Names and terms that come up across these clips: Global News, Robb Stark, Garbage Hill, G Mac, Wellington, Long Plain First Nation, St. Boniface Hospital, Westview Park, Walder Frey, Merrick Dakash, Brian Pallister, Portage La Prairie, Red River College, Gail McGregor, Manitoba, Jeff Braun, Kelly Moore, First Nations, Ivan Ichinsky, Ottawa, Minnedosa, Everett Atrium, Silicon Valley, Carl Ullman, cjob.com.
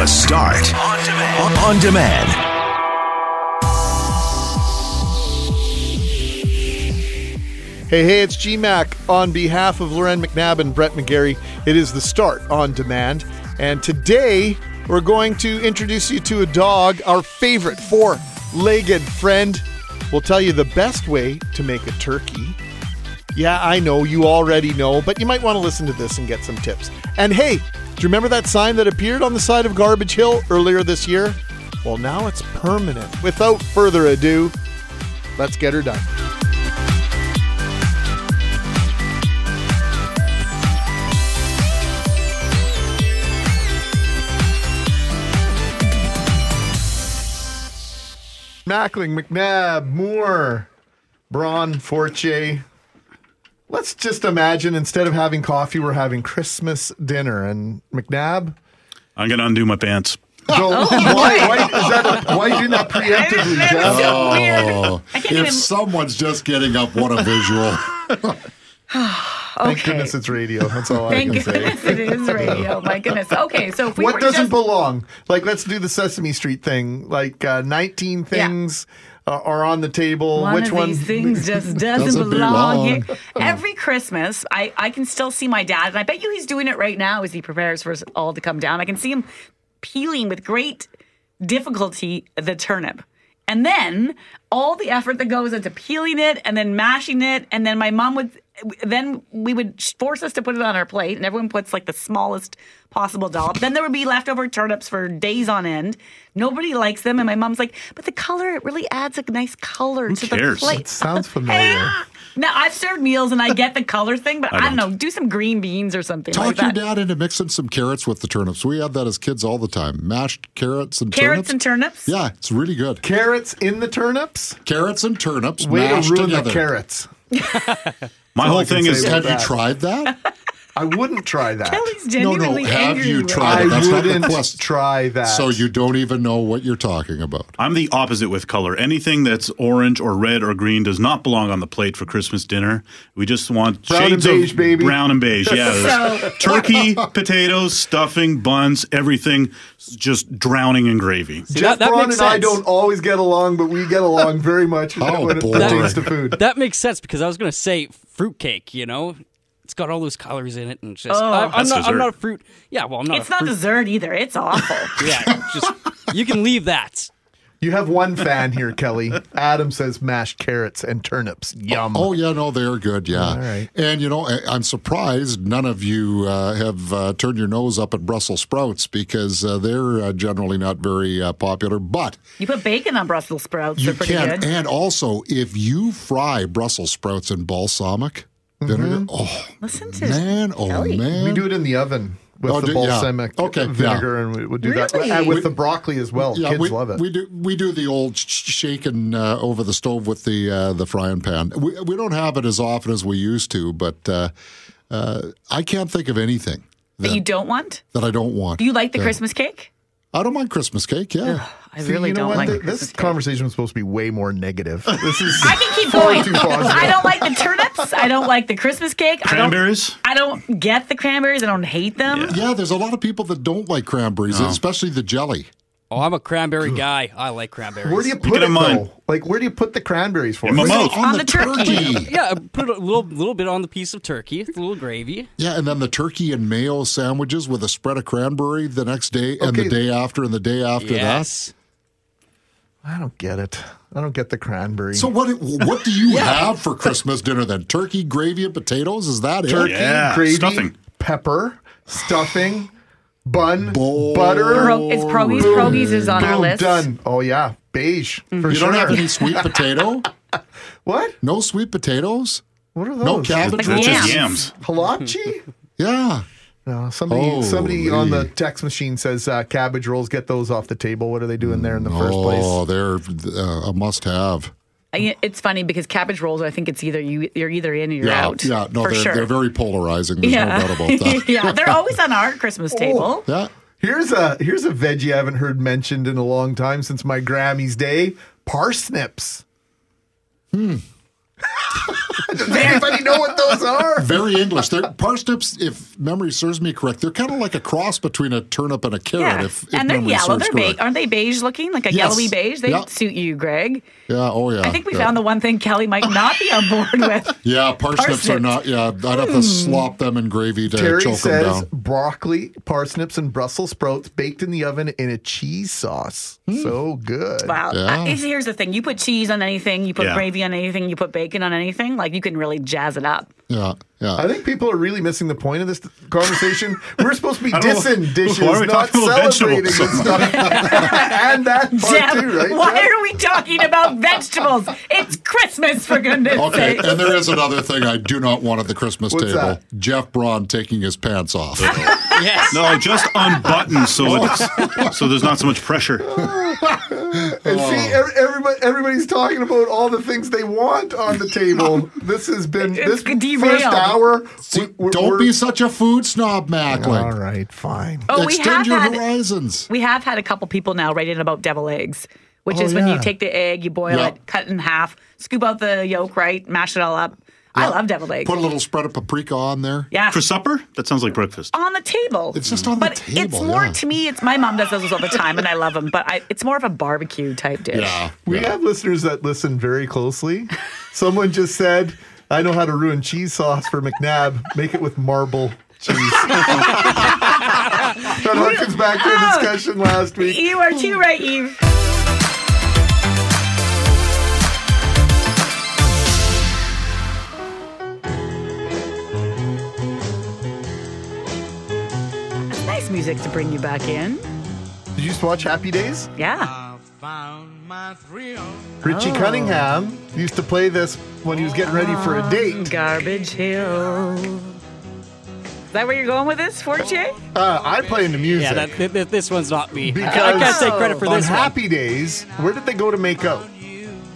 The Start on demand. Hey, it's G Mac on behalf of Loren McNabb and Brett McGarry. It is The Start on demand. And today, we're going to introduce you to a dog, our favorite four-legged friend. We'll tell you the best way to make a turkey. Yeah, I know, you already know, but you might want to listen to this and get some tips. And hey, do you remember that sign that appeared on the side of Garbage Hill earlier this year? Well, now it's permanent. Without further ado, let's get her done. Mackling, McNabb, Moore, Braun, Forche. Let's just imagine instead of having coffee, we're having Christmas dinner. And McNabb? I'm going to undo my pants. Why do that preemptively, Jeff? So someone's just getting up, what a visual. Thank goodness it's radio. That's all I can say. Thank goodness it is radio. My goodness. Okay, so if we belong? Like, let's do the Sesame Street thing. Like, 19 things are on the table. Which one of these things just doesn't belong here? Every Christmas, I can still see my dad, and I bet you he's doing it right now as he prepares for us all to come down. I can see him peeling with great difficulty the turnip. And then all the effort that goes into peeling it and then mashing it, and then my mom would... Then we would force us to put it on our plate, and everyone puts like the smallest possible dollop. Then there would be leftover turnips for days on end. Nobody likes them, and my mom's like, but the color, it really adds a nice color to the plate. That sounds familiar. Now, I've served meals, and I get the color thing, but I don't know, do some green beans or something like that. Talk your dad into mixing some carrots with the turnips. We had that as kids all the time. Mashed carrots and turnips. Yeah, it's really good. Carrots in the turnips? Carrots and turnips mashed together. Way to ruin the carrots. My whole thing is, have you tried that? I wouldn't try that. Kelly's genuinely angry. Have you tried it? That's not the question. Try that. So you don't even know what you're talking about. I'm the opposite with color. Anything that's orange or red or green does not belong on the plate for Christmas dinner. We just want shades of brown and beige. Yeah, turkey, potatoes, stuffing, buns, everything just drowning in gravy. Jeff, Braun and I don't always get along, but we get along very much when it pertains to food. That makes sense because I was going to say fruitcake, you know? It's got all those colors in it, and it's just I'm not a fruit. Yeah, well, I'm not. It's not dessert either. It's awful. Yeah, just you can leave that. You have one fan here, Kelly. Adam says mashed carrots and turnips. Yum. Oh yeah, no, they're good. Yeah. All right. And you know, I'm surprised none of you have turned your nose up at Brussels sprouts because they're generally not very popular. But you put bacon on Brussels sprouts. They're pretty good. And also, if you fry Brussels sprouts in balsamic. Vinegar. Mm-hmm. Oh, listen to man! Oh Kelly. Man! We do it in the oven with the balsamic vinegar, and we would do that and with the broccoli as well. Yeah, kids love it. We do the old shaken over the stove with the frying pan. We don't have it as often as we used to, but I can't think of anything that you don't want. That I don't want. Do you like the Christmas cake? I don't mind Christmas cake, yeah. I really don't like this conversation was supposed to be way more negative. This is I can keep going. I don't like the turnips. I don't like the Christmas cake. Cranberries? I don't get the cranberries. I don't hate them. Yeah, there's a lot of people that don't like cranberries, especially the jelly. Oh, I'm a cranberry guy. I like cranberries. Where do you put them on? Like, where do you put the cranberries for? On the turkey. Yeah, put a little bit on the piece of turkey, a little gravy. Yeah, and then the turkey and mayo sandwiches with a spread of cranberry the next day and the day after and the day after that. I don't get it. I don't get the cranberry. So what do you have for Christmas dinner then? Turkey, gravy, and potatoes? Is that it? Turkey, gravy, pepper, stuffing. Bun, butter. It's pierogies. Pierogies is on our list. Done. Oh, yeah. Beige. Mm-hmm. You don't have any sweet potato? What? No sweet potatoes? What are those? No cabbage? Like yams. Halachi? Yeah. No, somebody on the text machine says cabbage rolls, get those off the table. What are they doing there in the first place? Oh, they're a must-have. It's funny because cabbage rolls, I think it's either you're either in or you're out. Yeah, no, they're very polarizing. There's no doubt about that. Yeah, they're always on our Christmas table. Yeah. Here's a veggie I haven't heard mentioned in a long time since my Grammy's day. Parsnips. Does anybody know what those are? Very English. They're, parsnips, if memory serves me correct, they're kind of like a cross between a turnip and a carrot. Yeah. If and they're yellow. They're aren't they beige looking? Like a yellowy beige? They suit you, Greg. Yeah, oh yeah. I think we found the one thing Kelly might not be on board with. Yeah, parsnips are not. Yeah, I'd have to slop them in gravy to choke them down. Terry says broccoli, parsnips, and Brussels sprouts baked in the oven in a cheese sauce. Mm. So good. Wow. Yeah. Here's the thing. You put cheese on anything. You put gravy on anything. You put bacon on anything. Like, you can really jazz it up. Yeah, yeah. I think people are really missing the point of this conversation. We're supposed to be dissing dishes, not celebrating and stuff. And that part too, right? Why are we talking about vegetables? It's Christmas, for goodness sake. Okay, and there is another thing I do not want at the Christmas table. That? Jeff Braun taking his pants off. Yes. No, just unbutton so there's not so much pressure. And see, everybody's talking about all the things they want on the table. This has been this first hour. See, don't be such a food snob, Mac. All right, fine. Oh, extend your horizons. We have had a couple people now write in about devil eggs, which is when you take the egg, you boil it, cut it in half, scoop out the yolk, mash it all up. Yeah. I love deviled eggs. Put a little spread of paprika on there. Yeah. For supper? That sounds like breakfast. On the table. It's just on the table. But it's more, to me, my mom does those all the time, and I love them, but it's more of a barbecue type dish. Yeah. We have listeners that listen very closely. Someone just said, I know how to ruin cheese sauce for McNabb. Make it with marble cheese. That harkens back to our discussion last week. You are too right, Eve. Music to bring you back in. Did you just watch Happy Days? Yeah. Richie Cunningham used to play this when he was getting ready for a date. Garbage Hill. Is that where you're going with this, Fortier? I'm playing the music. Yeah, this one's not me. Because I can't take credit for this one. On Happy Days, where did they go to make out?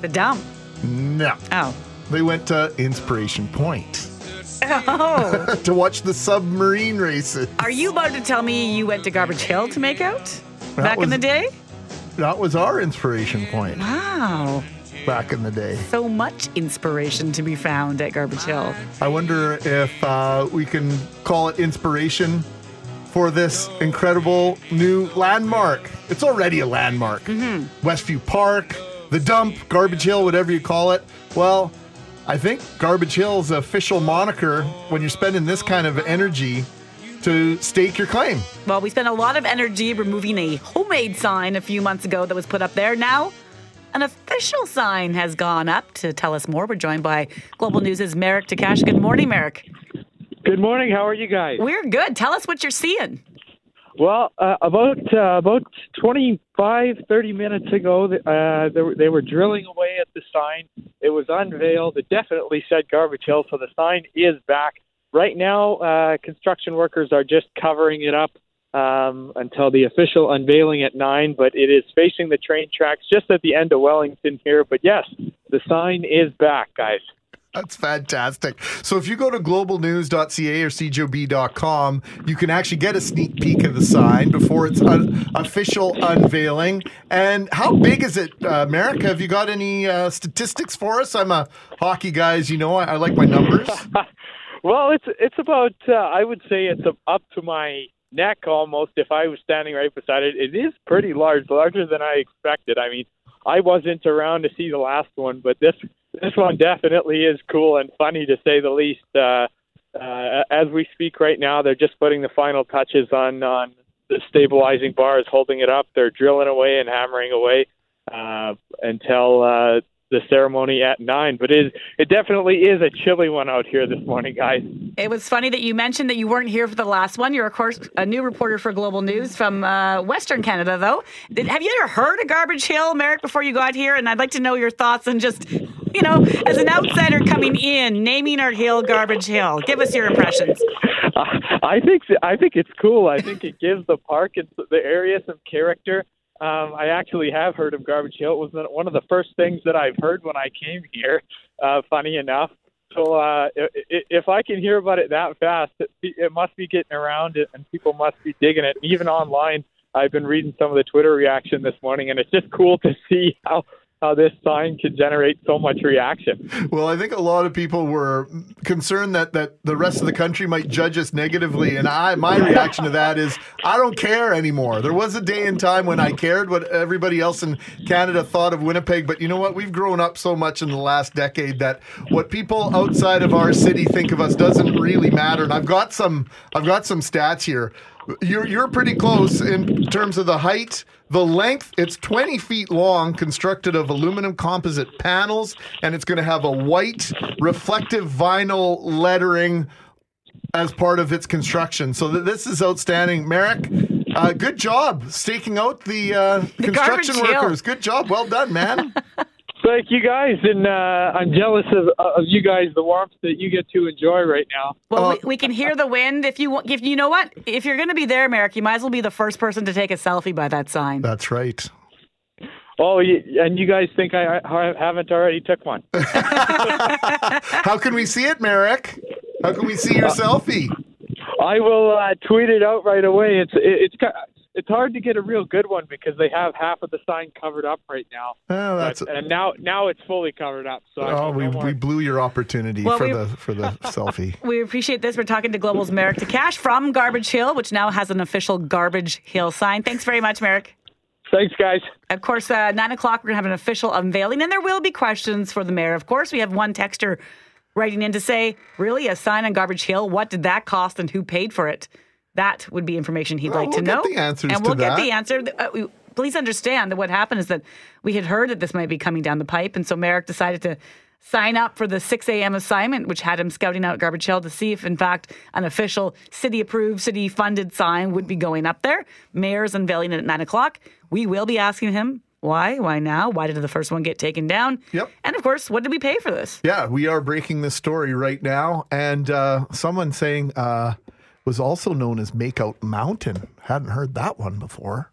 The dump. No. Oh. They went to Inspiration Point. Oh. To watch the submarine races. Are you about to tell me you went to Garbage Hill to make out back in the day? That was our inspiration point. Wow. Back in the day. So much inspiration to be found at Garbage Hill. I wonder if we can call it inspiration for this incredible new landmark. It's already a landmark. Mm-hmm. Westview Park, the dump, Garbage Hill, whatever you call it. Well, I think Garbage Hill's official moniker when you're spending this kind of energy to stake your claim. Well, we spent a lot of energy removing a homemade sign a few months ago that was put up there. Now, an official sign has gone up. To tell us more, we're joined by Global News' Merrick Dakash. Good morning, Merrick. Good morning. How are you guys? We're good. Tell us what you're seeing. Well, about 25, 30 minutes ago, they were drilling away at the sign. It was unveiled. It definitely said Garbage Hill, so the sign is back. Right now, construction workers are just covering it up until the official unveiling at 9, but it is facing the train tracks just at the end of Wellington here. But yes, the sign is back, guys. That's fantastic. So if you go to globalnews.ca or cjob.com, you can actually get a sneak peek of the sign before its official unveiling. And how big is it, Merrick? Have you got any statistics for us? I'm a hockey guy, as you know. I like my numbers. Well, it's about, I would say it's up to my neck almost if I was standing right beside it. It is pretty large, larger than I expected. I mean, I wasn't around to see the last one, but this one definitely is cool and funny, to say the least. As we speak right now, they're just putting the final touches on the stabilizing bars, holding it up. They're drilling away and hammering away until the ceremony at 9. But it definitely is a chilly one out here this morning, guys. It was funny that you mentioned that you weren't here for the last one. You're, of course, a new reporter for Global News from Western Canada, though. Have you ever heard of Garbage Hill, Merrick, before you got here? And I'd like to know your thoughts on just, you know, as an outsider coming in, naming our hill Garbage Hill. Give us your impressions. I think it's cool. I think it gives the park and the area some character. I actually have heard of Garbage Hill. It was one of the first things that I've heard when I came here, funny enough. So if I can hear about it that fast, it must be getting around it, and people must be digging it. Even online, I've been reading some of the Twitter reaction this morning, and it's just cool to see how how this sign could generate so much reaction. Well, I think a lot of people were concerned that the rest of the country might judge us negatively, and my reaction to that is I don't care anymore. There was a day in time when I cared what everybody else in Canada thought of Winnipeg, but you know what? We've grown up so much in the last decade that what people outside of our city think of us doesn't really matter. And I've got some stats here. You're pretty close in terms of the height. The length, it's 20 feet long, constructed of aluminum composite panels, and it's going to have a white reflective vinyl lettering as part of its construction. So this is outstanding. Merrick, good job staking out the construction workers. Good job. Well done, man. Thank you guys, and I'm jealous of you guys, the warmth that you get to enjoy right now. Well, we can hear the wind. If you know what, if you're going to be there, Merrick, you might as well be the first person to take a selfie by that sign. That's right. Oh, and you guys think I haven't already took one? How can we see it, Merrick? How can we see your selfie? I will tweet it out right away. It's hard to get a real good one because they have half of the sign covered up right now. Oh, and now it's fully covered up. So we blew your opportunity for the selfie. We appreciate this. We're talking to Global's Merrick Dakash from Garbage Hill, which now has an official Garbage Hill sign. Thanks very much, Merrick. Thanks, guys. Of course, 9 o'clock, we're going to have an official unveiling, and there will be questions for the mayor. Of course, we have one texter writing in to say, really, a sign on Garbage Hill? What did that cost and who paid for it? That would be information he'd like to know. We'll get the answers to that. And we'll get the answer. Please understand that what happened is that we had heard that this might be coming down the pipe, and so Merrick decided to sign up for the 6 a.m. assignment, which had him scouting out Garbage Hill to see if, in fact, an official city-approved, city-funded sign would be going up there. Mayor's unveiling it at 9 o'clock. We will be asking him, why now? Why did the first one get taken down? Yep. And, of course, what did we pay for this? Yeah, we are breaking this story right now, and someone saying... was also known as Makeout Mountain. Hadn't heard that one before.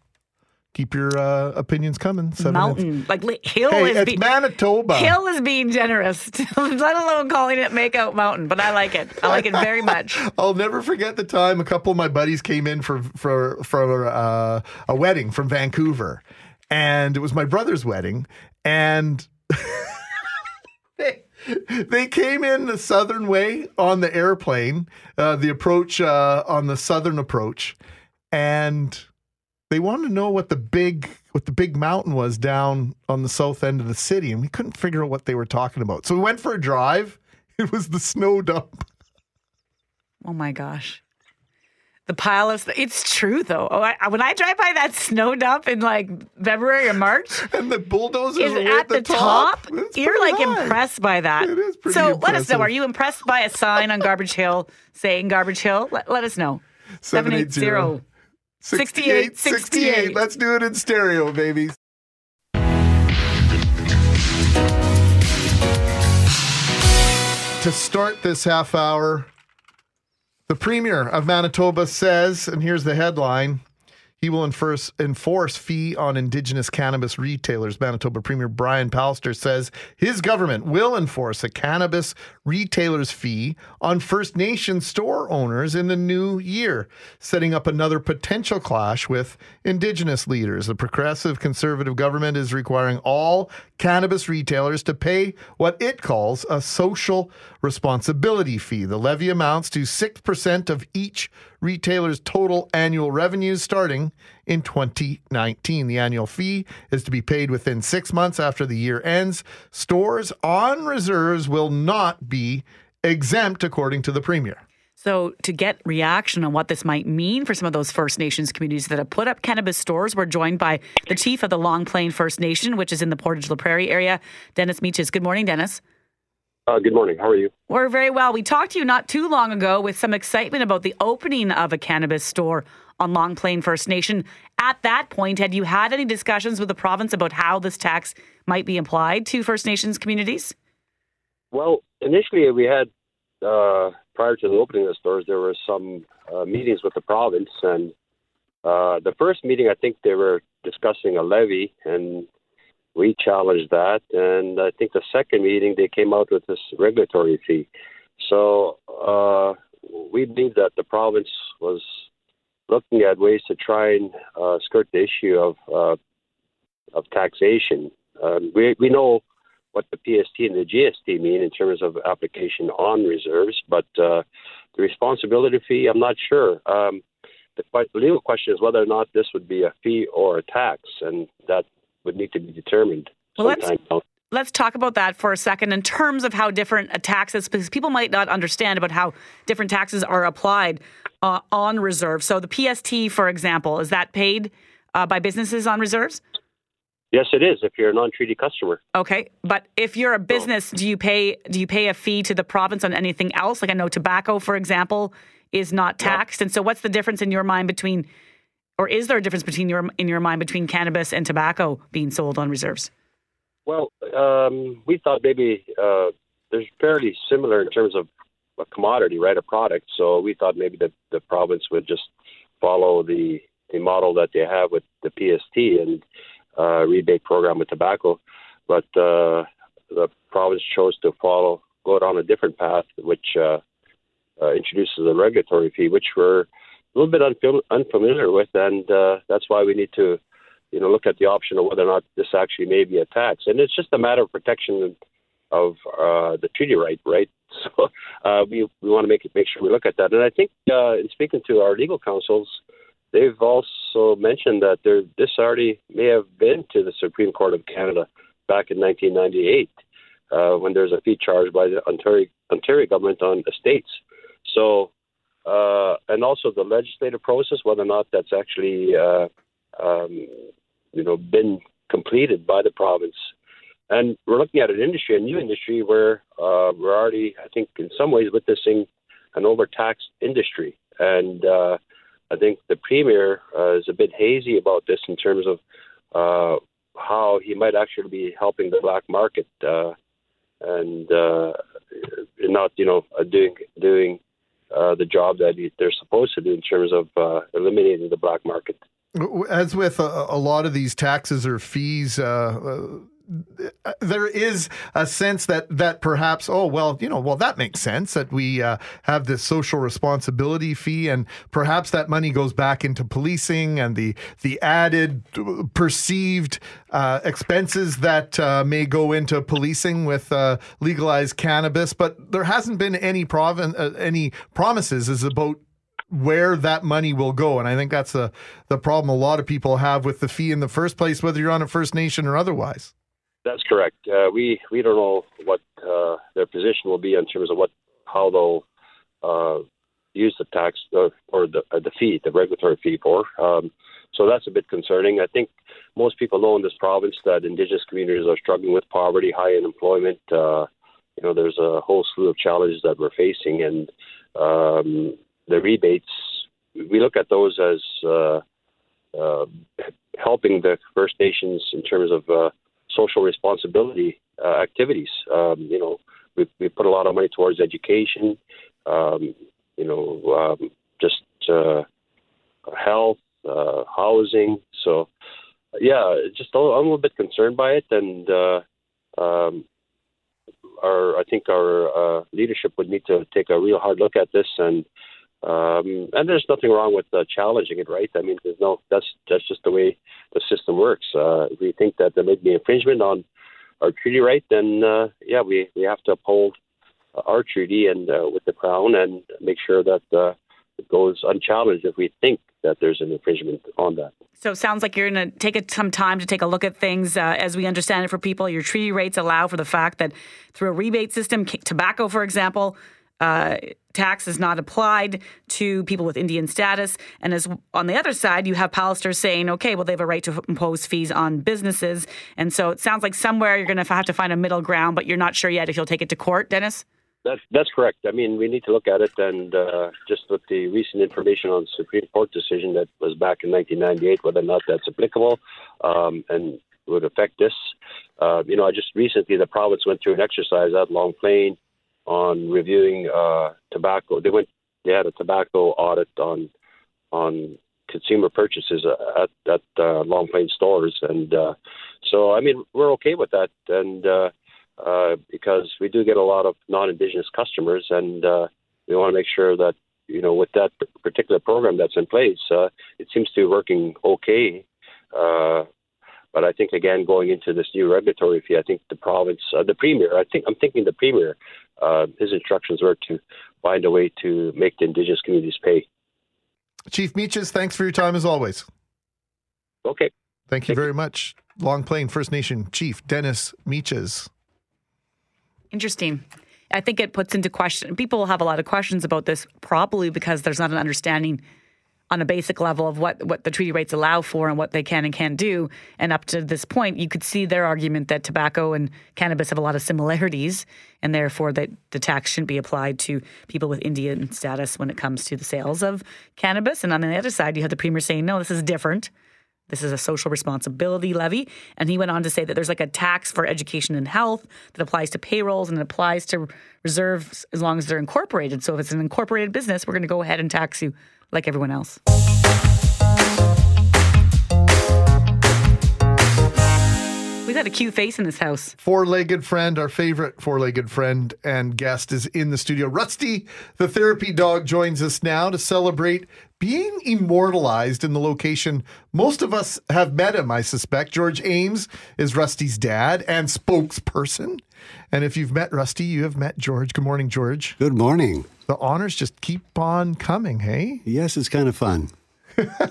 Keep your opinions coming. Mountain. Like Hill is... It's Manitoba. Hill is being generous, let alone calling it Makeout Mountain, but I like it. I like it very much. I'll never forget the time a couple of my buddies came in for a wedding from Vancouver, and it was my brother's wedding, and... They came in the southern way on the airplane, the approach on the southern approach, and they wanted to know what the big mountain was down on the south end of the city, and we couldn't figure out what they were talking about. So we went for a drive. It was the snow dump. Oh my gosh. The pile of snow. It's true, though. When I drive by that snow dump in, like, February or March... and the bulldozers is at the top. You're, like, high. Impressed by that. It is pretty impressive. Let us know. Are you impressed by a sign on Garbage Hill saying Garbage Hill? Let us know. 780-6868. Let's do it in stereo, baby. To start this half hour... The Premier of Manitoba says, and here's the headline, he will enforce fee on Indigenous cannabis retailers. Manitoba Premier Brian Pallister says his government will enforce a cannabis retailer's fee on First Nation store owners in the new year, setting up another potential clash with Indigenous leaders. The Progressive Conservative government is requiring all cannabis retailers to pay what it calls a social responsibility fee. The levy amounts to 6% of each retailer's total annual revenues starting in 2019. The annual fee is to be paid within 6 months after the year ends. Stores on reserves will not be exempt, according to the Premier. So to get reaction on what this might mean for some of those First Nations communities that have put up cannabis stores, we're joined by the chief of the Long Plain First Nation, which is in the Portage La Prairie area, Dennis Meeches. Good morning, Dennis. Good morning. How are you? We're very well. We talked to you not too long ago with some excitement about the opening of a cannabis store on Long Plain First Nation. At that point, had you had any discussions with the province about how this tax might be applied to First Nations communities? Well, initially we had... prior to the opening of the stores, there were some meetings with the province. And the first meeting, I think they were discussing a levy, and we challenged that. And I think the second meeting, they came out with this regulatory fee. So we believe that the province was looking at ways to try and skirt the issue of taxation We know what the PST and the GST mean in terms of application on reserves, but the responsibility fee, I'm not sure. The legal question is whether or not this would be a fee or a tax, and that would need to be determined. Well, let's talk about that for a second in terms of how different a tax is, because people might not understand about how different taxes are applied on reserves. So the PST, for example, is that paid by businesses on reserves? Yes, it is, if you're a non-treaty customer. Okay, but if you're a business, do you pay a fee to the province on anything else? Like I know tobacco, for example, is not taxed. No. And so what's the difference in your mind between, or is there a difference in your mind between cannabis and tobacco being sold on reserves? Well, we thought maybe they're fairly similar in terms of a commodity, right, a product. So we thought maybe the province would just follow the model that they have with the PST and rebate program with tobacco. But the province chose to go down a different path, which introduces a regulatory fee, which we're a little bit unfamiliar with. And that's why we need to look at the option of whether or not this actually may be a tax. And it's just a matter of protection of the treaty right, right? So we want to make sure we look at that. And I think in speaking to our legal counsels, they've also mentioned that this already may have been to the Supreme Court of Canada back in 1998 when there's a fee charged by the Ontario government on estates. So, and also the legislative process, whether or not that's actually been completed by the province. And we're looking at a new industry where we're already, I think, in some ways witnessing an overtaxed industry. And I think the premier is a bit hazy about this in terms of how he might actually be helping the black market and not, doing the job that they're supposed to do in terms of eliminating the black market. As with a lot of these taxes or fees, there is a sense that perhaps, that makes sense that we have this social responsibility fee, and perhaps that money goes back into policing and the added perceived expenses that may go into policing with legalized cannabis. But there hasn't been any promises about where that money will go. And I think that's the problem a lot of people have with the fee in the first place, whether you're on a First Nation or otherwise. That's correct. We don't know what their position will be in terms of how they'll use the tax or the fee, the regulatory fee for. So that's a bit concerning. I think most people know in this province that Indigenous communities are struggling with poverty, high unemployment. There's a whole slew of challenges that we're facing, and the rebates, we look at those as helping the First Nations in terms of social responsibility activities. We put a lot of money towards education, health, housing. So, I'm a little bit concerned by it. And I think our leadership would need to take a real hard look at this. And there's nothing wrong with challenging it, right? I mean, that's just the way the system works. If we think that there may be infringement on our treaty right, then we have to uphold our treaty and with the Crown and make sure that it goes unchallenged if we think that there's an infringement on that. So it sounds like you're going to take some time to take a look at things as we understand it for people. Your treaty rates allow for the fact that through a rebate system, tobacco, for example, tax is not applied to people with Indian status. And as on the other side, you have Pallister saying, okay, well, they have a right to impose fees on businesses. And so it sounds like somewhere you're going to have to find a middle ground, but you're not sure yet if you'll take it to court, Dennis? That's correct. I mean, we need to look at it. And just with the recent information on the Supreme Court decision that was back in 1998, whether or not that's applicable and would affect this. I just recently, the province went through an exercise at Long Plain on reviewing tobacco. They had a tobacco audit on consumer purchases at Long Plain stores, and so I mean we're okay with that, and because we do get a lot of non-Indigenous customers, and we want to make sure that with that particular program that's in place, it seems to be working okay. But I think, again, going into this new regulatory fee, I think the province, the premier, his instructions were to find a way to make the Indigenous communities pay. Chief Meeches, thanks for your time as always. Okay. Thank you very much. Long Plain First Nation Chief Dennis Meeches. Interesting. I think it puts into question, people have a lot of questions about this probably because there's not an understanding on a basic level of what the treaty rights allow for and what they can and can't do. And up to this point, you could see their argument that tobacco and cannabis have a lot of similarities, and therefore that the tax shouldn't be applied to people with Indian status when it comes to the sales of cannabis. And on the other side, you have the premier saying, no, this is different. This is a social responsibility levy. And he went on to say that there's like a tax for education and health that applies to payrolls and it applies to reserves as long as they're incorporated. So if it's an incorporated business, we're going to go ahead and tax you like everyone else. We've got a cute face in this house. Four-legged friend, our favorite four-legged friend and guest is in the studio. Rusty, the therapy dog, joins us now to celebrate being immortalized in the location most of us have met him, I suspect. George Ames is Rusty's dad and spokesperson. And if you've met Rusty, you have met George. Good morning, George. Good morning. The honors just keep on coming, hey? Yes, it's kind of fun.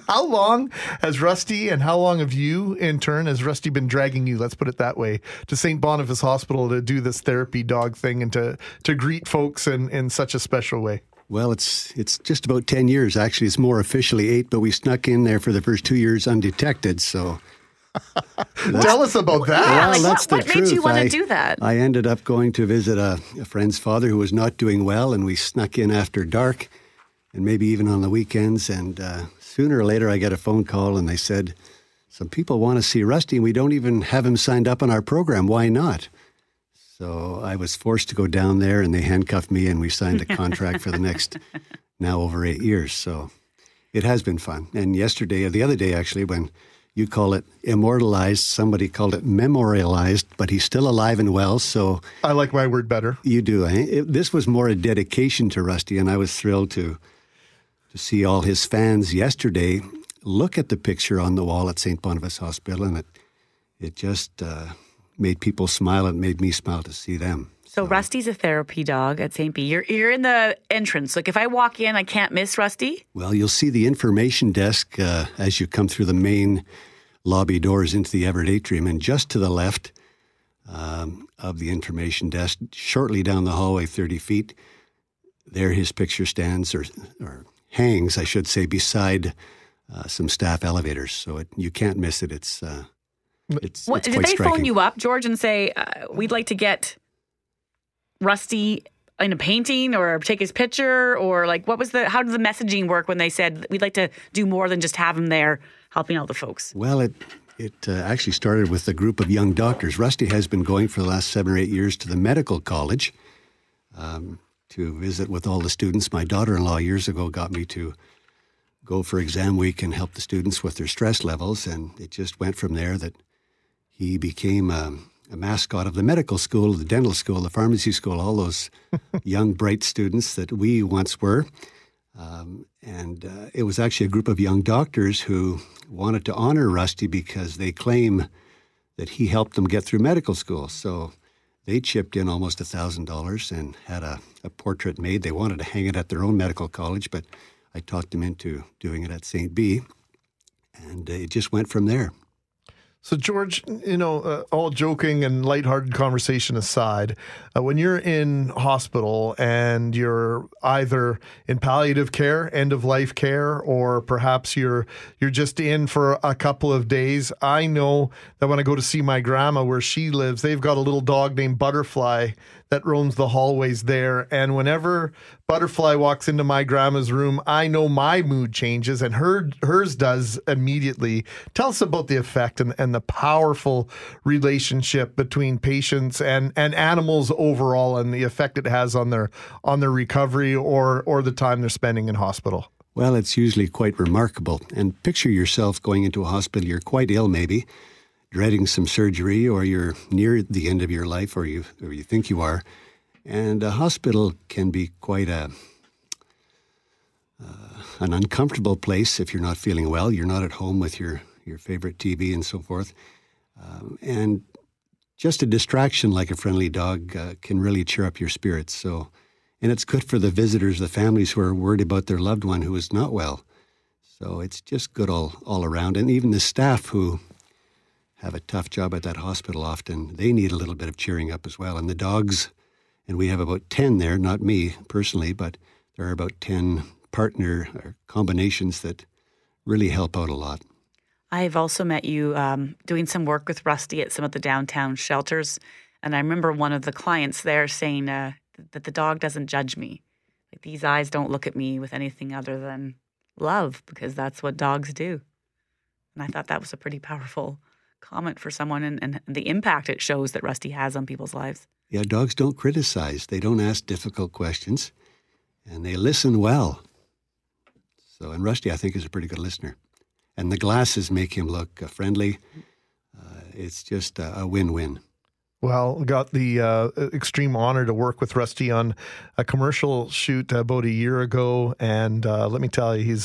How long has Rusty and how long have you, in turn, has Rusty been dragging you, let's put it that way, to St. Boniface Hospital to do this therapy dog thing and to greet folks in such a special way? Well, it's just about 10 years. Actually, it's more officially 8, but we snuck in there for the first 2 years undetected. So, tell us about that. Yeah, well, like, that's what the truth. What made you want to do that? I ended up going to visit a friend's father who was not doing well, and we snuck in after dark, and maybe even on the weekends. And sooner or later, I got a phone call, and they said, "Some people want to see Rusty, and we don't even have him signed up on our program. Why not?" So I was forced to go down there, and they handcuffed me, and we signed a contract for the next, now over 8 years. So it has been fun. And yesterday, or the other day actually, when you call it immortalized, somebody called it memorialized, but he's still alive and well, so... I like my word better. You do, eh? This was more a dedication to Rusty, and I was thrilled to see all his fans yesterday look at the picture on the wall at St. Boniface Hospital, and it just... made people smile and made me smile to see them. So Rusty's a therapy dog at St. B. You're in the entrance. Like if I walk in, I can't miss Rusty? Well, you'll see the information desk as you come through the main lobby doors into the Everett Atrium. And just to the left of the information desk, shortly down the hallway 30 feet, there his picture stands or hangs, I should say, beside some staff elevators. So you can't miss it. It's did they striking. Phone you up, George, and say, we'd like to get Rusty in a painting or take his picture? Or like, how did the messaging work when they said, we'd like to do more than just have him there helping out the folks? Well, it actually started with a group of young doctors. Rusty has been going for the last 7 or 8 years to the medical college to visit with all the students. My daughter-in-law years ago got me to go for exam week and help the students with their stress levels. And it just went from there that he became a mascot of the medical school, the dental school, the pharmacy school, all those young, bright students that we once were. It was actually a group of young doctors who wanted to honor Rusty because they claim that he helped them get through medical school. So they chipped in almost $1,000 and had a portrait made. They wanted to hang it at their own medical college, but I talked them into doing it at St. B. And it just went from there. So, George, all joking and lighthearted conversation aside, when you're in hospital and you're either in palliative care, end-of-life care, or perhaps you're just in for a couple of days, I know that when I go to see my grandma where she lives, they've got a little dog named Butterfly that roams the hallways there. And whenever Butterfly walks into my grandma's room, I know my mood changes and hers does immediately. Tell us about the effect and the powerful relationship between patients and animals overall and the effect it has on their recovery or the time they're spending in hospital. Well, it's usually quite remarkable. And picture yourself going into a hospital. You're quite ill maybe, dreading some surgery, or you're near the end of your life, or you think you are. And a hospital can be quite an uncomfortable place if you're not feeling well. You're not at home with your favorite TV and so forth. And just a distraction like a friendly dog can really cheer up your spirits. And it's good for the visitors, the families who are worried about their loved one who is not well. So it's just good all around. And even the staff who have a tough job at that hospital often, they need a little bit of cheering up as well. And the dogs, and we have about 10 there, not me personally, but there are about 10 partner or combinations that really help out a lot. I've also met you doing some work with Rusty at some of the downtown shelters. And I remember one of the clients there saying that the dog doesn't judge me. Like, these eyes don't look at me with anything other than love, because that's what dogs do. And I thought that was a pretty powerful comment for someone, and the impact it shows that Rusty has on people's lives. Yeah, dogs don't criticize. They don't ask difficult questions, and they listen well. So, and Rusty, I think, is a pretty good listener. And the glasses make him look friendly. It's just a win-win. Well, got the extreme honor to work with Rusty on a commercial shoot about a year ago, and let me tell you,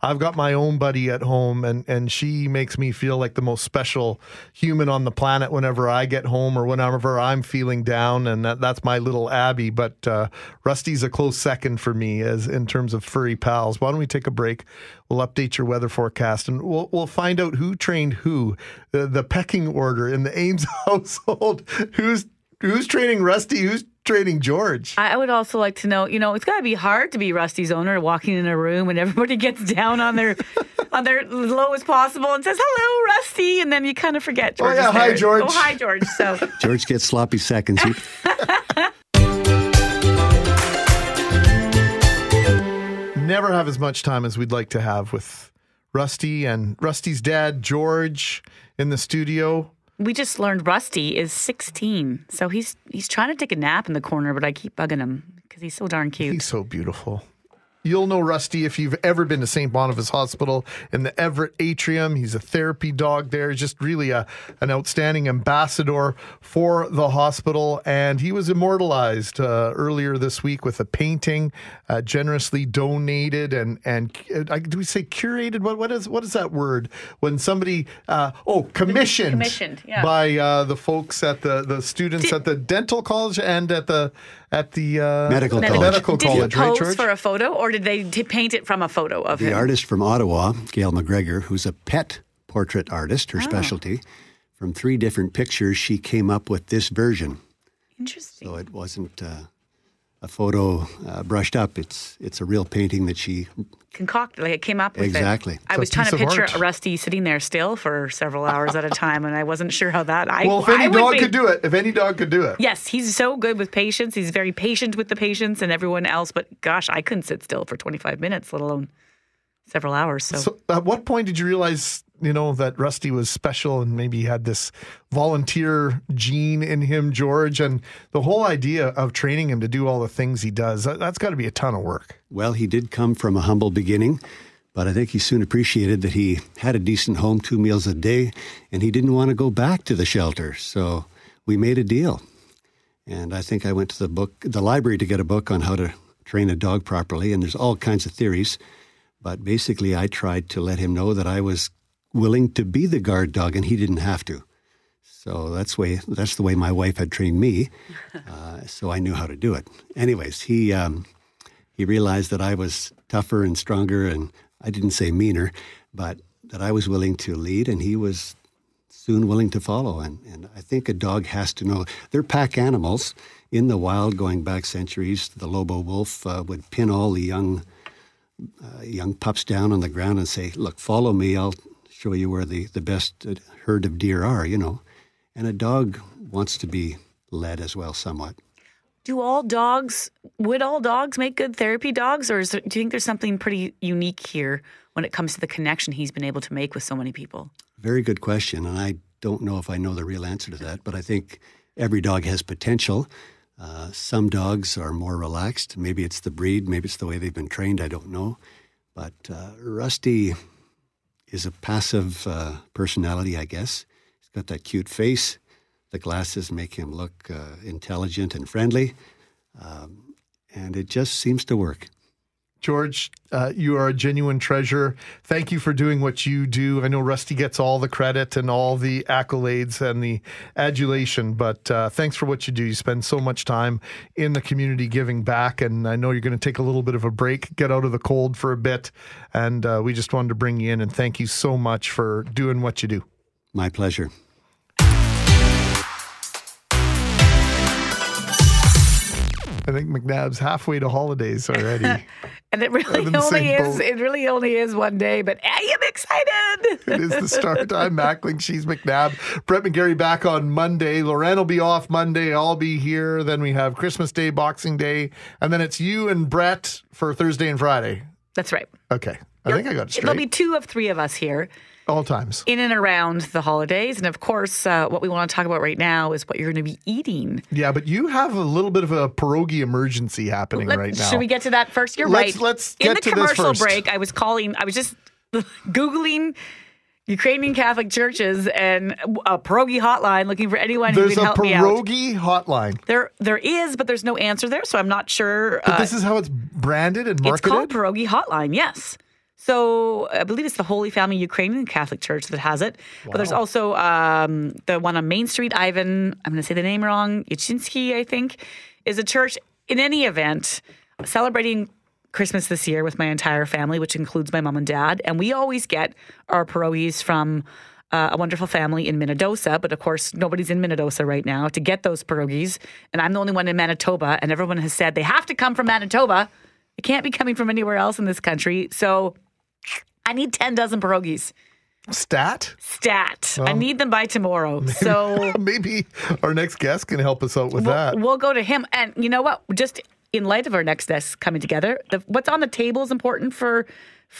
I've got my own buddy at home, and she makes me feel like the most special human on the planet whenever I get home or whenever I'm feeling down, and that's my little Abby, but Rusty's a close second for me as in terms of furry pals. Why don't we take a break? We'll update your weather forecast, and we'll find out who trained who, the pecking order in the Ames household. Who's training Rusty? Who's training George? I would also like to know, it's got to be hard to be Rusty's owner, walking in a room and everybody gets down on their on their lowest possible and says, "Hello, Rusty," and then you kind of forget George. Oh yeah, hi George. Oh hi George. So George gets sloppy seconds. Never have as much time as we'd like to have with Rusty and Rusty's dad, George, in the studio. We just learned Rusty is 16, so he's trying to take a nap in the corner, but I keep bugging him because he's so darn cute. He's so beautiful. You'll know Rusty if you've ever been to St. Boniface Hospital in the Everett Atrium. He's a therapy dog there. He's just really an outstanding ambassador for the hospital. And he was immortalized earlier this week with a painting generously donated and do we say curated? What is that word? When somebody, commissioned yeah. By the folks at the students at the dental college and at the medical college. Did you pose for a photo, or did they paint it from a photo of him? The artist from Ottawa, Gail McGregor, who's a pet portrait artist, her specialty, from 3 different pictures, she came up with this version. Interesting. So it wasn't a photo brushed up. It's a real painting that she concocted. Like, it came up with exactly. It. I was trying to picture Rusty sitting there still for several hours at a time, and I wasn't sure how that. If any dog could do it. Yes, he's so good with patients. He's very patient with the patients and everyone else. But gosh, I couldn't sit still for 25 minutes, let alone several hours. So at what point did you realize, that Rusty was special and maybe had this volunteer gene in him, George, and the whole idea of training him to do all the things he does, that's got to be a ton of work. Well, he did come from a humble beginning, but I think he soon appreciated that he had a decent home, 2 meals a day, and he didn't want to go back to the shelter. So we made a deal. And I think I went to the library to get a book on how to train a dog properly, and there's all kinds of theories. But basically, I tried to let him know that I was willing to be the guard dog, and he didn't have to. So that's the way my wife had trained me, so I knew how to do it. Anyways, he realized that I was tougher and stronger, and I didn't say meaner, but that I was willing to lead, and he was soon willing to follow. And I think a dog has to know. They're pack animals. In the wild, going back centuries, the Lobo wolf would pin all the young pups down on the ground and say, "Look, follow me, I'll show you where the best herd of deer are," And a dog wants to be led as well somewhat. Would all dogs make good therapy dogs? Or do you think there's something pretty unique here when it comes to the connection he's been able to make with so many people? Very good question. And I don't know if I know the real answer to that, but I think every dog has potential. Some dogs are more relaxed. Maybe it's the breed. Maybe it's the way they've been trained. I don't know. But Rusty is a passive personality, I guess. He's got that cute face. The glasses make him look intelligent and friendly. And it just seems to work. George, you are a genuine treasure. Thank you for doing what you do. I know Rusty gets all the credit and all the accolades and the adulation, but thanks for what you do. You spend so much time in the community giving back, and I know you're going to take a little bit of a break, get out of the cold for a bit, and we just wanted to bring you in and thank you so much for doing what you do. My pleasure. I think McNabb's halfway to holidays already. And it really only is one day, but I am excited. It is the start. I'm Mackling. She's McNabb. Brett McGarry back on Monday. Loren will be off Monday. I'll be here. Then we have Christmas Day, Boxing Day, and then it's you and Brett for Thursday and Friday. That's right. Okay. I think I got it straight. There'll be two of three of us here. All times. In and around the holidays. And of course, what we want to talk about right now is what you're going to be eating. Yeah, but you have a little bit of a pierogi emergency happening right now. Should we get to that first? You're right. Let's get to this first. In the commercial break, I was just Googling Ukrainian Catholic churches and a pierogi hotline, looking for anyone who can help me out. There's a pierogi hotline. There is, but there's no answer there, so I'm not sure. But this is how it's branded and marketed? It's called pierogi hotline, yes. So I believe it's the Holy Family Ukrainian Catholic Church that has it. Wow. But there's also the one on Main Street, Ivan, I'm going to say the name wrong, Ichinsky, I think, is a church. In any event, celebrating Christmas this year with my entire family, which includes my mom and dad. And we always get our pierogies from a wonderful family in Minnedosa. But of course, nobody's in Minnedosa right now to get those pierogies. And I'm the only one in Manitoba. And everyone has said they have to come from Manitoba. It can't be coming from anywhere else in this country. So I need 10 dozen pierogies. Stat. I need them by tomorrow. Maybe our next guest can help us out with that. We'll go to him. And you know what? Just in light of our next guest coming together, what's on the table is important for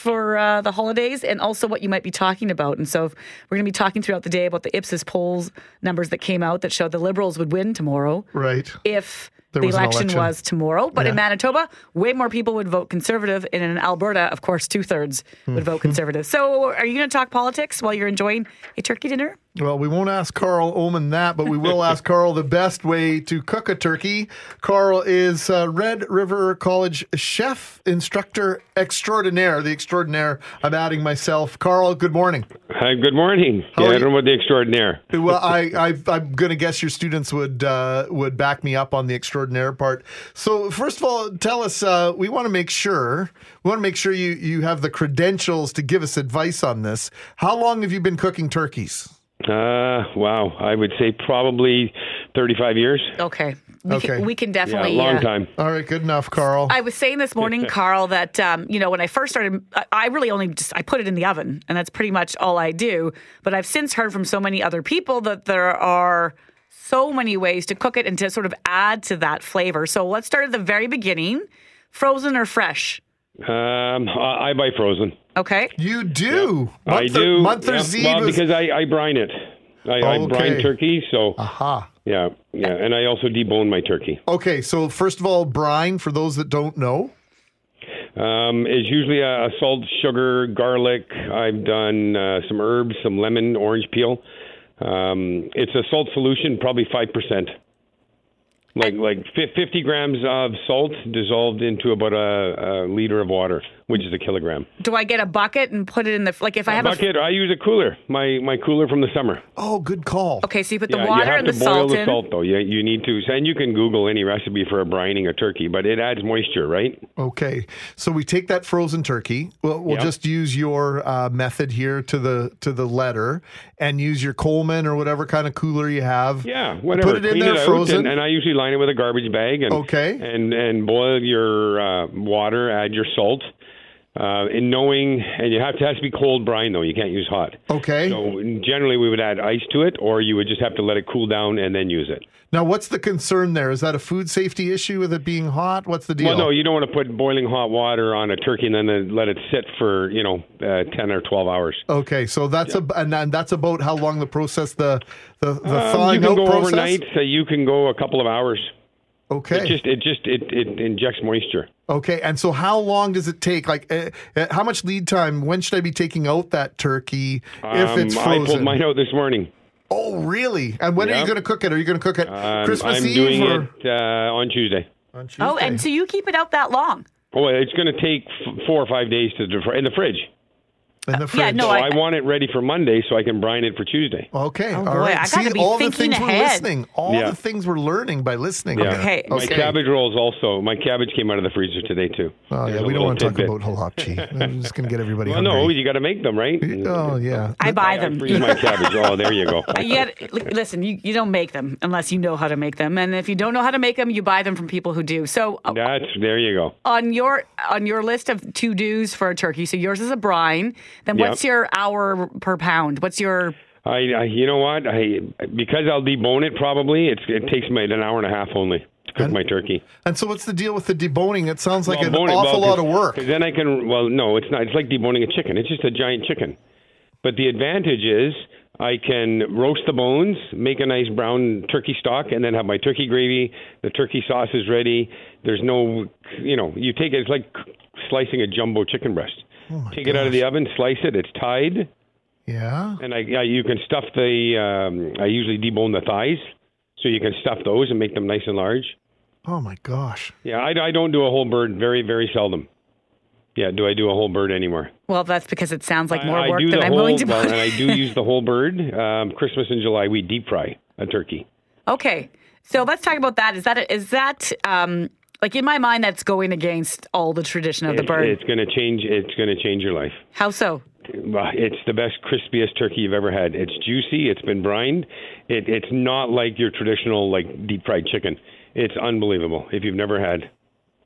the holidays and also what you might be talking about. And so we're going to be talking throughout the day about the Ipsos polls numbers that came out that showed the Liberals would win tomorrow. Right. If the election was tomorrow. But in Manitoba, way more people would vote Conservative. And in Alberta, of course, 2/3 would vote Conservative. So are you going to talk politics while you're enjoying a turkey dinner? Well, we won't ask Carl Oman that, but we will ask Carl the best way to cook a turkey. Carl is Red River College chef instructor extraordinaire. The extraordinaire, I'm adding myself. Carl, good morning. Hi, good morning. Yeah, I don't know what the extraordinaire. Well, I'm going to guess your students would back me up on the extraordinaire part. So first of all, tell us, we want to make sure you have the credentials to give us advice on this. How long have you been cooking turkeys? Wow. I would say probably 35 years. Okay. We can definitely. Yeah, long time. All right. Good enough, Carl. I was saying this morning, Carl, that, when I first started, I put it in the oven and that's pretty much all I do. But I've since heard from so many other people that there are so many ways to cook it and to sort of add to that flavor. So let's start at the very beginning. Frozen or fresh? I buy frozen. Okay. You do? Yep. I do. Munther's Eve. Well, because I brine it. I brine turkey, so... Aha. Uh-huh. Yeah, yeah. And I also debone my turkey. Okay, so first of all, brine, for those that don't know? Is usually a salt, sugar, garlic. I've done some herbs, some lemon, orange peel. It's a salt solution, probably 5%. Like 50 grams of salt dissolved into about a liter of water, which is a kilogram. Do I get a bucket and put it in the I use a cooler, my cooler from the summer. Oh, good call. Okay, so you put the water and the salt in. You have to boil the salt, though. Yeah, you need to. And you can Google any recipe for brining a turkey, but it adds moisture, right? Okay, so we take that frozen turkey. We'll just use your method here to the letter, and use your Coleman or whatever kind of cooler you have. Yeah, whatever. Put it in there frozen, and I usually line it with a garbage bag and boil your water, add your salt. And it has to be cold brine, though. You can't use hot. Okay. So generally we would add ice to it, or you would just have to let it cool down and then use it. Now, what's the concern there? Is that a food safety issue with it being hot? What's the deal? Well, no, you don't want to put boiling hot water on a turkey and then let it sit for, 10 or 12 hours. Okay, so that's about how long the process, the thawing out process? You can go overnight, so you can go a couple of hours. Okay. It injects moisture. Okay, and so how long does it take? Like, how much lead time? When should I be taking out that turkey if it's frozen? I pulled mine out this morning. Oh, really? And when are you going to cook it? Are you going to cook it Christmas Eve? I'm doing it on Tuesday. Oh, and so you keep it out that long? Oh, it's going to take 4 or 5 days to defrost in the fridge. Yeah, no, so I want it ready for Monday so I can brine it for Tuesday. Okay. Oh, all boy, right. I gotta be all thinking the things ahead. We're listening. All the things we're learning by listening. Yeah. Okay. My cabbage rolls also. My cabbage came out of the freezer today, too. Oh, yeah. We don't want to talk about halapchi. I'm just going to get everybody hungry. No, you got to make them, right? Oh, yeah. I buy them. I freeze my cabbage. Oh, there you go. Listen, you don't make them unless you know how to make them. And if you don't know how to make them, you buy them from people who do. So there you go. On your list of to-dos for a turkey, so yours is a brine. Then what's your hour per pound? What's your? You know what? Because I'll debone it probably. It takes me an hour and a half only to cook my turkey. And so what's the deal with the deboning? It sounds like an awful lot of work. Then I can. Well, no, it's not. It's like deboning a chicken. It's just a giant chicken. But the advantage is I can roast the bones, make a nice brown turkey stock, and then have my turkey gravy. The turkey sauce is ready. There's no, you take it. It's like slicing a jumbo chicken breast. Oh Take gosh. It out of the oven, slice it. It's tied. Yeah. And you can stuff the. I usually debone the thighs, so you can stuff those and make them nice and large. Oh my gosh. Yeah, I don't do a whole bird. Very, very seldom. Yeah, do I do a whole bird anymore? Well, that's because it sounds like more work than I'm willing to do. And I do use the whole bird. Christmas in July, we deep fry a turkey. Okay, so let's talk about that. Like, in my mind, that's going against all the tradition of the bird. It's going to change your life. How so? It's the best, crispiest turkey you've ever had. It's juicy. It's been brined. It's not like your traditional, like, deep-fried chicken. It's unbelievable if you've never had.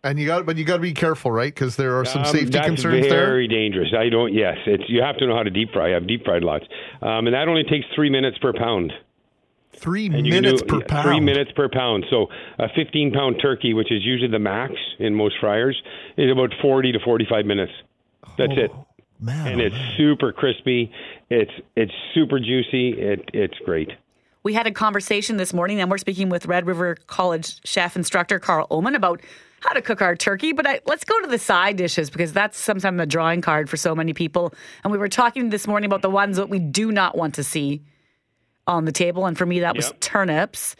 And you got to be careful, right? Because there are some safety concerns there. That's very dangerous. You have to know how to deep fry. I've deep fried lots. And that only takes 3 minutes per pound. 3 minutes per pound. 3 minutes per pound. So a 15-pound turkey, which is usually the max in most fryers, is about 40 to 45 minutes. That's it. Man, and it's super crispy. It's super juicy. It's great. We had a conversation this morning, and we're speaking with Red River College chef instructor Carl Ullman about how to cook our turkey. But let's go to the side dishes, because that's sometimes a drawing card for so many people. And we were talking this morning about the ones that we do not want to see on the table, and for me that was turnips.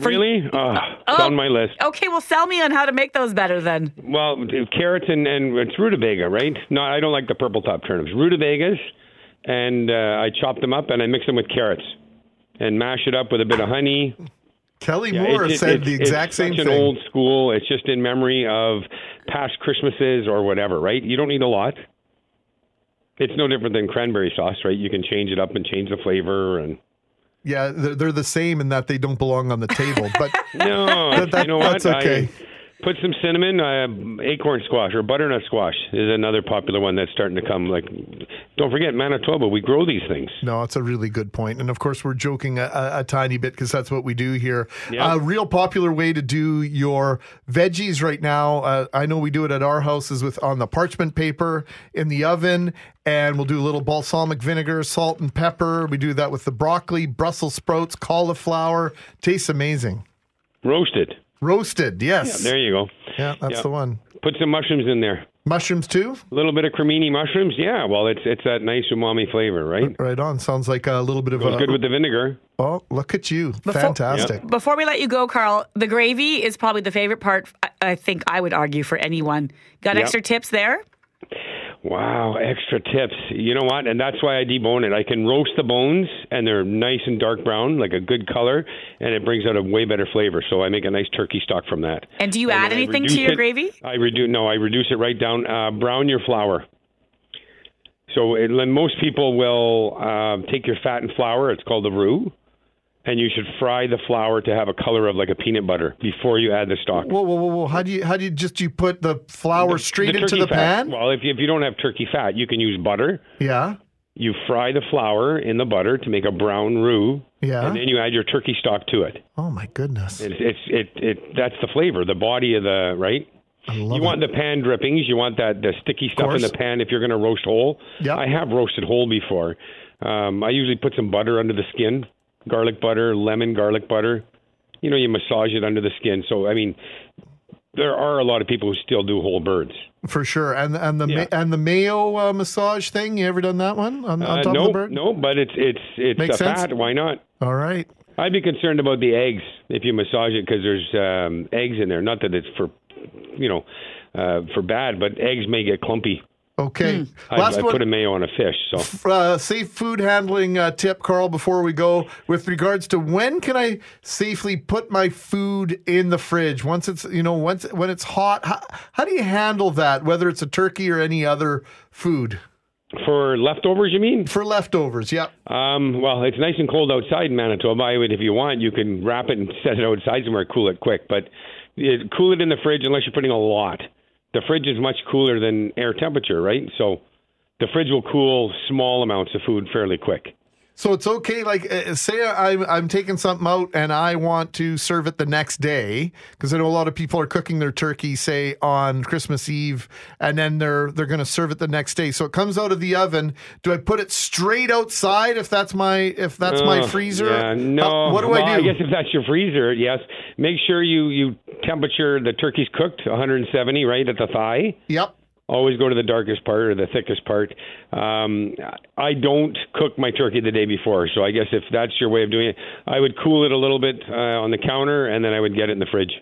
Really? It's on my list. Okay, well, sell me on how to make those better then. Well, carrots and it's rutabaga, right? No, I don't like the purple top turnips. Rutabagas, and I chop them up and I mix them with carrots and mash it up with a bit of honey. Kelly Moore said the exact same thing. It's such an old school. It's just in memory of past Christmases or whatever, right? You don't need a lot. It's no different than cranberry sauce, right? You can change it up and change the flavor and... Yeah, they're the same in that they don't belong on the table. But no, you know what? That's okay. I put some cinnamon. Acorn squash or butternut squash is another popular one that's starting to come. Like, don't forget Manitoba. We grow these things. No, it's a really good point. And of course, we're joking a tiny bit because that's what we do here. Yeah. A real popular way to do your veggies right now. I know we do it at our houses on the parchment paper in the oven. And we'll do a little balsamic vinegar, salt and pepper. We do that with the broccoli, Brussels sprouts, cauliflower. Tastes amazing. Roasted, yes. Yeah, there you go. Yeah, that's the one. Put some mushrooms in there. Mushrooms too? A little bit of cremini mushrooms, yeah. Well, it's that nice umami flavor, right? Right on. Sounds like a little bit of a... good with the vinegar. Oh, look at you. Fantastic. Before we let you go, Carl, the gravy is probably the favorite part, I think I would argue, for anyone. Got extra tips there? Wow, extra tips. You know what? And that's why I debone it. I can roast the bones, and they're nice and dark brown, like a good color, and it brings out a way better flavor. So I make a nice turkey stock from that. And do you add anything to your gravy? I reduce it right down. Brown your flour. So most people will take your fat and flour. It's called the roux. And you should fry the flour to have a color of like a peanut butter before you add the stock. Whoa! How do you just put the flour straight into the pan? Well, if you don't have turkey fat, you can use butter. Yeah. You fry the flour in the butter to make a brown roux. Yeah. And then you add your turkey stock to it. Oh my goodness! That's the flavor, the body of the right. You want the pan drippings. You want the sticky stuff in the pan if you're going to roast whole. Yeah. I have roasted whole before. I usually put some butter under the skin. Garlic butter, lemon garlic butter. You massage it under the skin. So, I mean, there are a lot of people who still do whole birds. For sure. And the mayo massage thing, you ever done that one on top of the bird? No, but it's a fat. Why not? All right. I'd be concerned about the eggs if you massage it because there's eggs in there. Not that it's for, for bad, but eggs may get clumpy. Okay. I put a mayo on a fish. So safe food handling tip, Carl, before we go, with regards to when can I safely put my food in the fridge? Once it's, when it's hot, how do you handle that, whether it's a turkey or any other food? For leftovers, you mean? For leftovers, yeah. Well, it's nice and cold outside in Manitoba. If you want, you can wrap it and set it outside somewhere, cool it quick. But cool it in the fridge unless you're putting a lot. The fridge is much cooler than air temperature, right? So the fridge will cool small amounts of food fairly quick. So it's okay, like, say I'm taking something out and I want to serve it the next day, because I know a lot of people are cooking their turkey, say, on Christmas Eve, and then they're going to serve it the next day. So it comes out of the oven. Do I put it straight outside if that's my freezer? Yeah, no. What do I do? I guess if that's your freezer, yes. Make sure you temperature the turkey's cooked, 170, right, at the thigh. Yep. Always go to the darkest part or the thickest part. I don't cook my turkey the day before, so I guess if that's your way of doing it, I would cool it a little bit on the counter, and then I would get it in the fridge.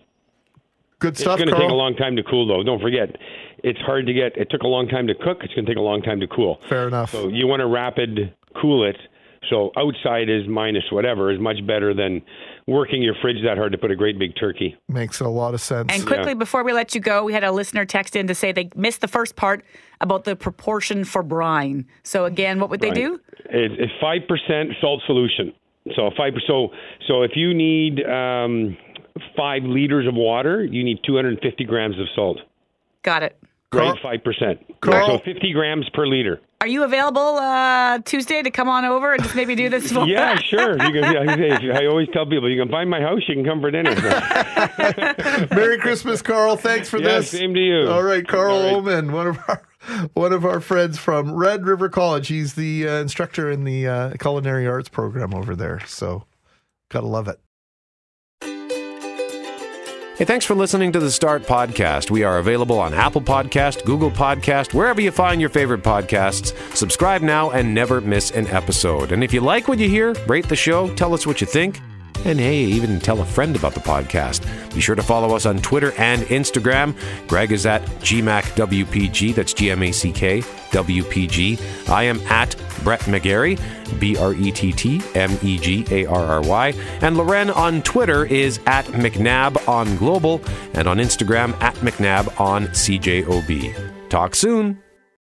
Good stuff, Carl. It's going to take a long time to cool, though. Don't forget, it's hard to get. It took a long time to cook. It's going to take a long time to cool. Fair enough. So you want to rapid cool it. So outside is minus whatever is much better than working your fridge that hard to put a great big turkey. Makes a lot of sense. And quickly, before we let you go, we had a listener text in to say they missed the first part about the proportion for brine. So again, what would they do? It's 5% salt solution. So 5%. So if you need 5 liters of water, you need 250 grams of salt. Got it. Great, 5%. So 50 grams per liter. Are you available Tuesday to come on over and just maybe do this? Yeah, sure. I always tell people, you can find my house, you can come for dinner. Merry Christmas, Carl. Thanks for this. Same to you. All right, Carl Ullman, one of our friends from Red River College. He's the instructor in the culinary arts program over there. So, gotta love it. Hey, thanks for listening to The Start Podcast. We are available on Apple Podcast, Google Podcast, wherever you find your favorite podcasts. Subscribe now and never miss an episode. And if you like what you hear, rate the show, tell us what you think, and hey, even tell a friend about the podcast. Be sure to follow us on Twitter and Instagram. Greg is at GMACWPG, that's GMACKWPG. I am at Brett McGarry, BrettMegarry, and Loren on Twitter is at McNabb on Global, and on Instagram at McNabb on CJOB. Talk soon.